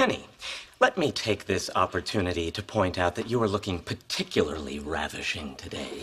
Penny, let me take this opportunity to point out that you are looking particularly ravishing today.